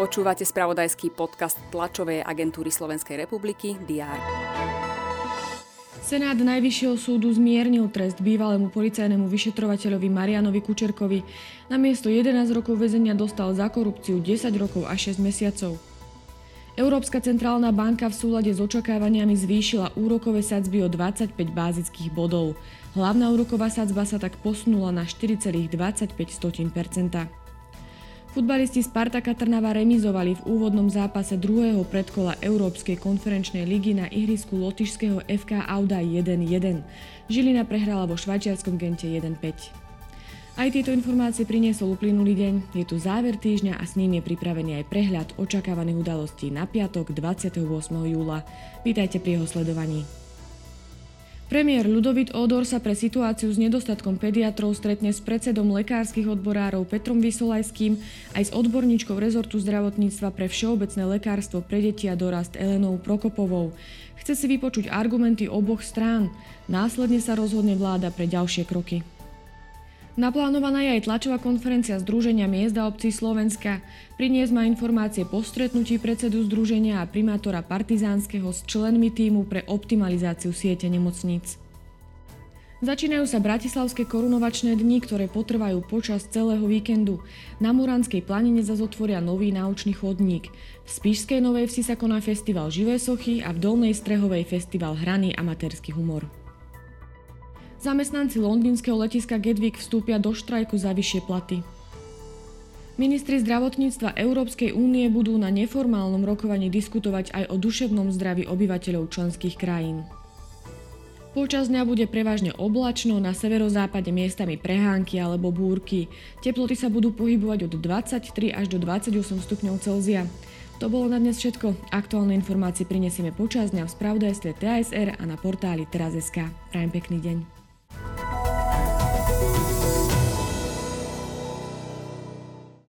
Počúvate spravodajský podcast tlačovej agentúry Slovenskej republiky DR. Senát Najvyššieho súdu zmiernil trest bývalému policajnému vyšetrovateľovi Mariánovi Kučerkovi. Namiesto 11 rokov väzenia dostal za korupciu 10 rokov a 6 mesiacov. Európska centrálna banka v súlade s očakávaniami zvýšila úrokové sadzby o 25 bázických bodov. Hlavná úroková sadzba sa tak posunula na 4,25%. Futbalisti Spartaka Trnava remizovali v úvodnom zápase druhého predkola Európskej konferenčnej ligy na ihrisku lotyšského FK Audai 1-1. Žilina prehrala vo švajčiarskom Gente 1-5. Aj tieto informácie priniesol uplynulý deň. Je tu záver týždňa a s ním je pripravený aj prehľad očakávaných udalostí na piatok 28. júla. Vítajte pri jeho sledovaní. Premiér Ľudovít Odor sa pre situáciu s nedostatkom pediatrov stretne s predsedom lekárskych odborárov Petrom Vysolajským aj s odborníčkou rezortu zdravotníctva pre všeobecné lekárstvo pre deti a dorast Elenou Prokopovou. Chce si vypočuť argumenty oboch strán. Následne sa rozhodne vláda pre ďalšie kroky. Naplánovaná je aj tlačová konferencia Združenia Miezda obci Slovenska. Priniesť má informácie po stretnutí predsedu Združenia a primátora Partizánskeho s členmi tímu pre optimalizáciu siete nemocníc. Začínajú sa Bratislavské korunovačné dni, ktoré potrvajú počas celého víkendu. Na Muranskej planine zase otvoria nový naučný chodník. V Spišskej Novej Vsi sa koná festival Živé sochy a v Dolnej Strehovej festival Hraný amatérsky humor. Zamestnanci londýnskeho letiska Gatwick vstúpia do štrajku za vyššie platy. Ministri zdravotníctva Európskej únie budú na neformálnom rokovaní diskutovať aj o duševnom zdraví obyvateľov členských krajín. Počas dňa bude prevažne oblačno, na severozápade miestami prehánky alebo búrky. Teploty sa budú pohybovať od 23 až do 28 stupňov Celzia. To bolo na dnes všetko. Aktuálne informácie prinesieme počas dňa v spravodajstve TASR a na portáli Teraz.sk. Prajem pekný deň.